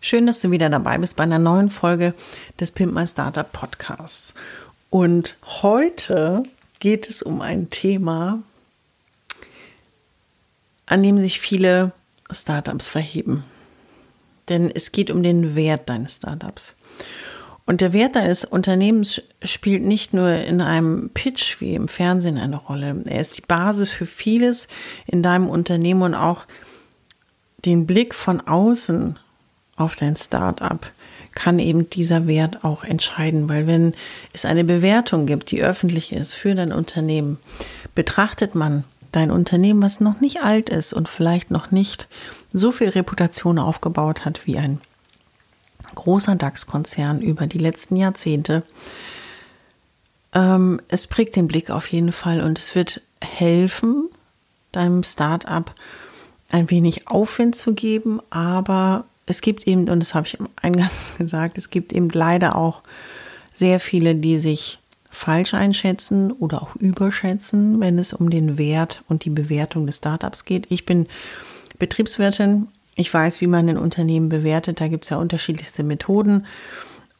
Schön, dass du wieder dabei bist bei einer neuen Folge des Pimp My Startup Podcasts. Und heute geht es um ein Thema, an dem sich viele Startups verheben. Denn es geht um den Wert deines Startups. Und der Wert deines Unternehmens spielt nicht nur in einem Pitch wie im Fernsehen eine Rolle. Er ist die Basis für vieles in deinem Unternehmen und auch den Blick von außen auf dein Startup kann eben dieser Wert auch entscheiden. Weil wenn es eine Bewertung gibt, die öffentlich ist für dein Unternehmen, betrachtet man dein Unternehmen, was noch nicht alt ist und vielleicht noch nicht so viel Reputation aufgebaut hat wie ein großer DAX-Konzern über die letzten Jahrzehnte. Es prägt den Blick auf jeden Fall und es wird helfen, deinem Startup ein wenig Aufwind zu geben, aber es gibt eben, und das habe ich eingangs gesagt, es gibt eben leider auch sehr viele, die sich falsch einschätzen oder auch überschätzen, wenn es um den Wert und die Bewertung des Startups geht. Ich bin Betriebswirtin. Ich weiß, wie man ein Unternehmen bewertet. Da gibt es ja unterschiedlichste Methoden.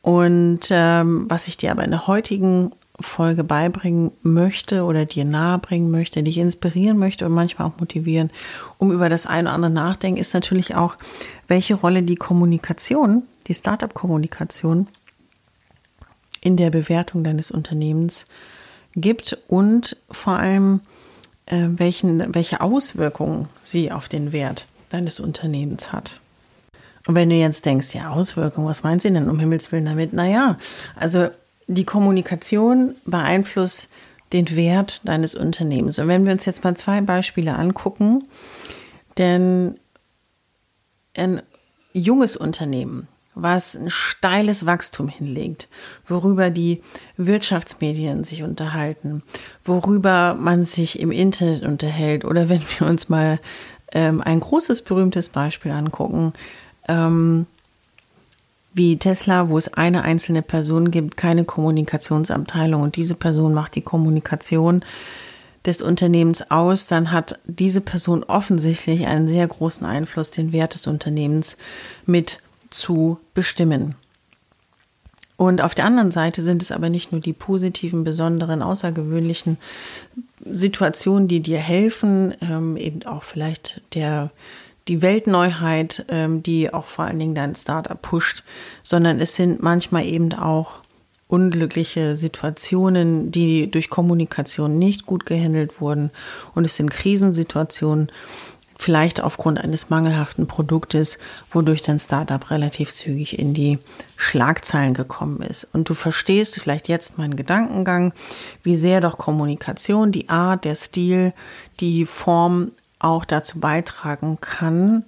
Und was ich dir aber in der heutigen Folge beibringen möchte oder dir nahebringen möchte, dich inspirieren möchte und manchmal auch motivieren, um über das ein oder andere nachdenken, ist natürlich auch, welche Rolle die Kommunikation, die Startup-Kommunikation in der Bewertung deines Unternehmens gibt und vor allem, welche Auswirkungen sie auf den Wert deines Unternehmens hat. Und wenn du jetzt denkst, ja, Auswirkungen, was meint sie denn um Himmels Willen damit? Naja, also die Kommunikation beeinflusst den Wert deines Unternehmens. Und wenn wir uns jetzt mal zwei Beispiele angucken, denn ein junges Unternehmen, was ein steiles Wachstum hinlegt, worüber die Wirtschaftsmedien sich unterhalten, worüber man sich im Internet unterhält, oder wenn wir uns mal ein großes, berühmtes Beispiel angucken, wie Tesla, wo es eine einzelne Person gibt, keine Kommunikationsabteilung und diese Person macht die Kommunikation des Unternehmens aus, dann hat diese Person offensichtlich einen sehr großen Einfluss, den Wert des Unternehmens mit zu bestimmen. Und auf der anderen Seite sind es aber nicht nur die positiven, besonderen, außergewöhnlichen Situationen, die dir helfen, eben auch vielleicht die Weltneuheit, die auch vor allen Dingen dein Startup pusht, sondern es sind manchmal eben auch unglückliche Situationen, die durch Kommunikation nicht gut gehandelt wurden. Und es sind Krisensituationen, vielleicht aufgrund eines mangelhaften Produktes, wodurch dein Startup relativ zügig in die Schlagzeilen gekommen ist. Und du verstehst vielleicht jetzt meinen Gedankengang, wie sehr doch Kommunikation, die Art, der Stil, die Form auch dazu beitragen kann,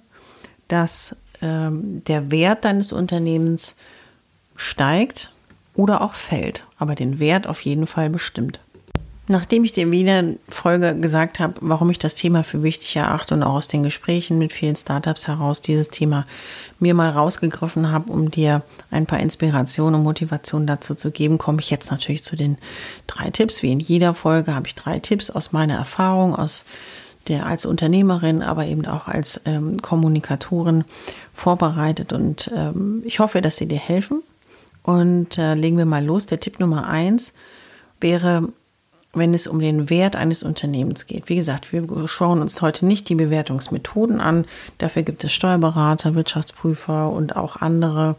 dass der Wert deines Unternehmens steigt oder auch fällt, aber den Wert auf jeden Fall bestimmt. Nachdem ich dir in jeder Folge gesagt habe, warum ich das Thema für wichtig erachte und auch aus den Gesprächen mit vielen Startups heraus dieses Thema mir mal rausgegriffen habe, um dir ein paar Inspirationen und Motivationen dazu zu geben, komme ich jetzt natürlich zu den 3 Tipps. Wie in jeder Folge habe ich 3 Tipps aus meiner Erfahrung, aus der als Unternehmerin, aber eben auch als Kommunikatorin vorbereitet. Und ich hoffe, dass sie dir helfen. Und legen wir mal los. Der Tipp Nummer 1 wäre, wenn es um den Wert eines Unternehmens geht. Wie gesagt, wir schauen uns heute nicht die Bewertungsmethoden an. Dafür gibt es Steuerberater, Wirtschaftsprüfer und auch andere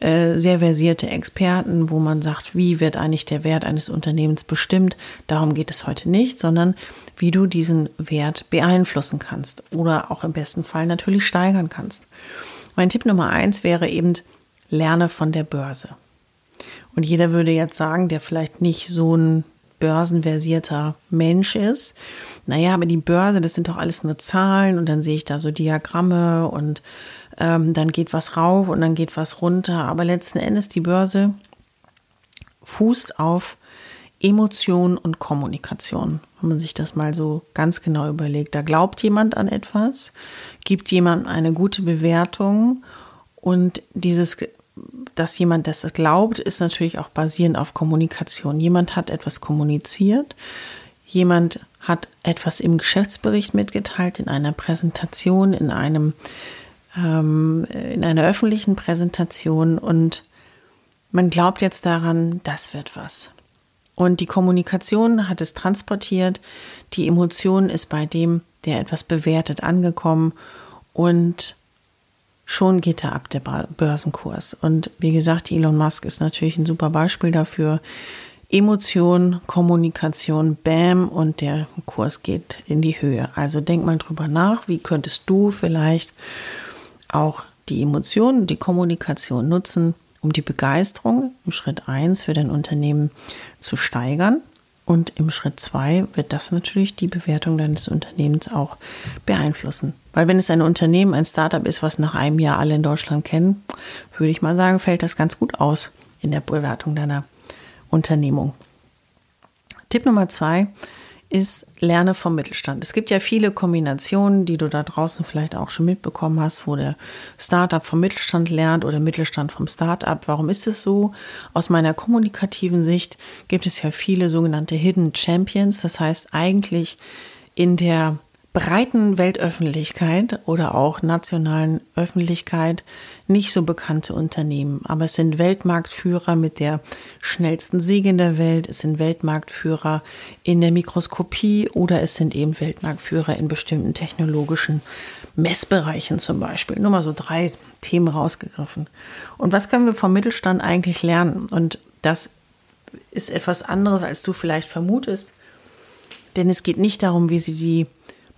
sehr versierte Experten, wo man sagt, wie wird eigentlich der Wert eines Unternehmens bestimmt. Darum geht es heute nicht, sondern wie du diesen Wert beeinflussen kannst oder auch im besten Fall natürlich steigern kannst. Mein Tipp Nummer 1 wäre eben, lerne von der Börse. Und jeder würde jetzt sagen, der vielleicht nicht so ein börsenversierter Mensch ist, naja, aber die Börse, das sind doch alles nur Zahlen und dann sehe ich da so Diagramme und dann geht was rauf und dann geht was runter. Aber letzten Endes, die Börse fußt auf Emotion und Kommunikation, wenn man sich das mal so ganz genau überlegt. Da glaubt jemand an etwas, gibt jemandem eine gute Bewertung und dieses, dass jemand das glaubt, ist natürlich auch basierend auf Kommunikation. Jemand hat etwas kommuniziert, jemand hat etwas im Geschäftsbericht mitgeteilt, in einer Präsentation, in einer öffentlichen Präsentation und man glaubt jetzt daran, das wird was. Und die Kommunikation hat es transportiert, die Emotion ist bei dem, der etwas bewertet, angekommen und schon geht er ab, der Börsenkurs. Und wie gesagt, Elon Musk ist natürlich ein super Beispiel dafür. Emotion, Kommunikation, bam, und der Kurs geht in die Höhe. Also denk mal drüber nach, wie könntest du vielleicht auch die Emotionen, die Kommunikation nutzen, um die Begeisterung im Schritt 1 für dein Unternehmen zu steigern. Und im Schritt 2 wird das natürlich die Bewertung deines Unternehmens auch beeinflussen. Weil wenn es ein Unternehmen, ein Startup ist, was nach einem Jahr alle in Deutschland kennen, würde ich mal sagen, fällt das ganz gut aus in der Bewertung deiner Unternehmung. Tipp Nummer 2 ist, lerne vom Mittelstand. Es gibt ja viele Kombinationen, die du da draußen vielleicht auch schon mitbekommen hast, wo der Startup vom Mittelstand lernt oder Mittelstand vom Startup. Warum ist es so? Aus meiner kommunikativen Sicht gibt es ja viele sogenannte Hidden Champions. Das heißt eigentlich in der breiten Weltöffentlichkeit oder auch nationalen Öffentlichkeit nicht so bekannte Unternehmen. Aber es sind Weltmarktführer mit der schnellsten Säge in der Welt, es sind Weltmarktführer in der Mikroskopie oder es sind eben Weltmarktführer in bestimmten technologischen Messbereichen zum Beispiel. Nur mal so 3 Themen rausgegriffen. Und was können wir vom Mittelstand eigentlich lernen? Und das ist etwas anderes, als du vielleicht vermutest. Denn es geht nicht darum, wie sie die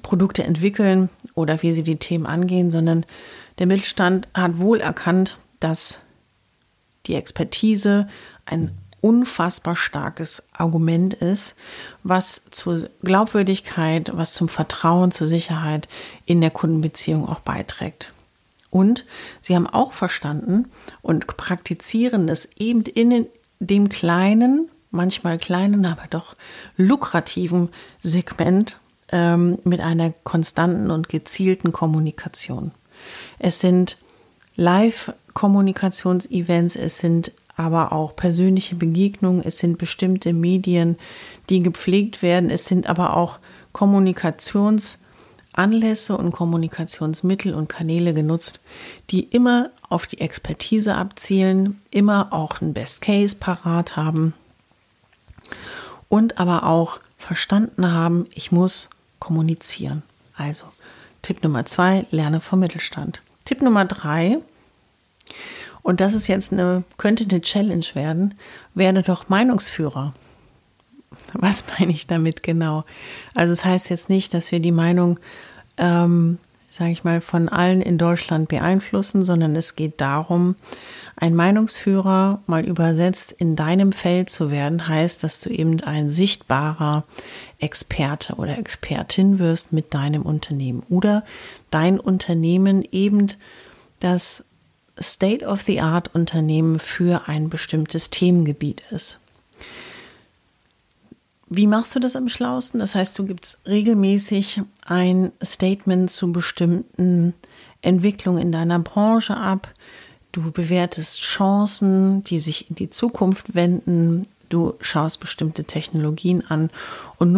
Produkte entwickeln oder wie sie die Themen angehen, sondern der Mittelstand hat wohl erkannt, dass die Expertise ein unfassbar starkes Argument ist, was zur Glaubwürdigkeit, was zum Vertrauen, zur Sicherheit in der Kundenbeziehung auch beiträgt. Und sie haben auch verstanden und praktizieren es eben in dem kleinen, manchmal kleinen, aber doch lukrativen Segment mit einer konstanten und gezielten Kommunikation. Es sind Live-Kommunikationsevents, es sind aber auch persönliche Begegnungen, es sind bestimmte Medien, die gepflegt werden, es sind aber auch Kommunikationsanlässe und Kommunikationsmittel und Kanäle genutzt, die immer auf die Expertise abzielen, immer auch einen Best Case parat haben und aber auch verstanden haben, ich muss kommunizieren. Also Tipp Nummer 2, lerne vom Mittelstand. Tipp Nummer 3, und das ist jetzt könnte eine Challenge werden, werde doch Meinungsführer. Was meine ich damit genau? Also es heißt jetzt nicht, dass wir die Meinung, sage ich mal, von allen in Deutschland beeinflussen, sondern es geht darum, ein Meinungsführer, mal übersetzt, in deinem Feld zu werden, heißt, dass du eben ein sichtbarer Experte oder Expertin wirst mit deinem Unternehmen oder dein Unternehmen eben das State-of-the-Art-Unternehmen für ein bestimmtes Themengebiet ist. Wie machst du das am schlausten? Das heißt, du gibst regelmäßig ein Statement zu bestimmten Entwicklungen in deiner Branche ab. Du bewertest Chancen, die sich in die Zukunft wenden. Du schaust bestimmte Technologien an und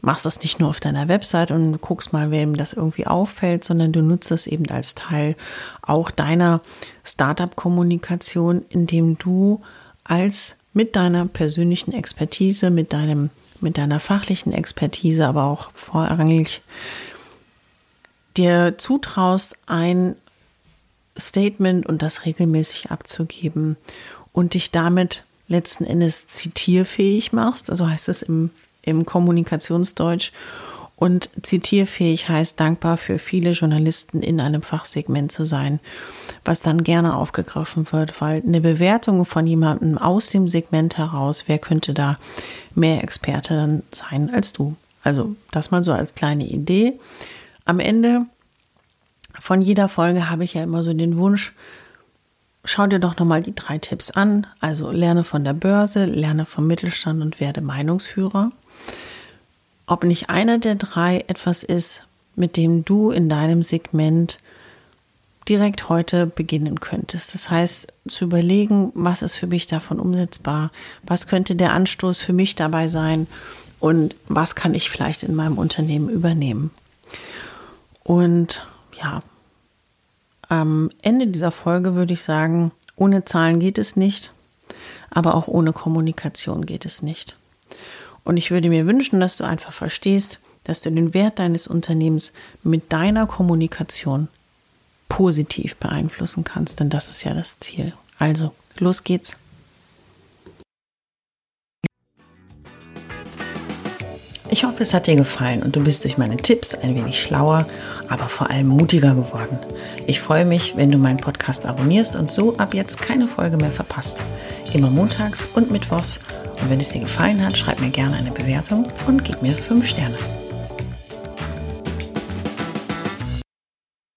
machst das nicht nur auf deiner Website und guckst mal, wem das irgendwie auffällt, sondern du nutzt das eben als Teil auch deiner Startup-Kommunikation, indem du als mit deiner persönlichen Expertise, mit deiner fachlichen Expertise, aber auch vorrangig dir zutraust, ein Statement und das regelmäßig abzugeben und dich damit letzten Endes zitierfähig machst, also heißt es im Kommunikationsdeutsch, und zitierfähig heißt, dankbar für viele Journalisten in einem Fachsegment zu sein, was dann gerne aufgegriffen wird, weil eine Bewertung von jemandem aus dem Segment heraus, wer könnte da mehr Experte dann sein als du? Also das mal so als kleine Idee. Am Ende von jeder Folge habe ich ja immer so den Wunsch, schau dir doch nochmal die 3 Tipps an. Also lerne von der Börse, lerne vom Mittelstand und werde Meinungsführer. Ob nicht einer der 3 etwas ist, mit dem du in deinem Segment direkt heute beginnen könntest. Das heißt, zu überlegen, was ist für mich davon umsetzbar? Was könnte der Anstoß für mich dabei sein? Und was kann ich vielleicht in meinem Unternehmen übernehmen? Und ja, am Ende dieser Folge würde ich sagen, ohne Zahlen geht es nicht, aber auch ohne Kommunikation geht es nicht. Und ich würde mir wünschen, dass du einfach verstehst, dass du den Wert deines Unternehmens mit deiner Kommunikation positiv beeinflussen kannst, denn das ist ja das Ziel. Also, los geht's. Ich hoffe, es hat dir gefallen und du bist durch meine Tipps ein wenig schlauer, aber vor allem mutiger geworden. Ich freue mich, wenn du meinen Podcast abonnierst und so ab jetzt keine Folge mehr verpasst. Immer montags und mittwochs. Und wenn es dir gefallen hat, schreib mir gerne eine Bewertung und gib mir 5 Sterne.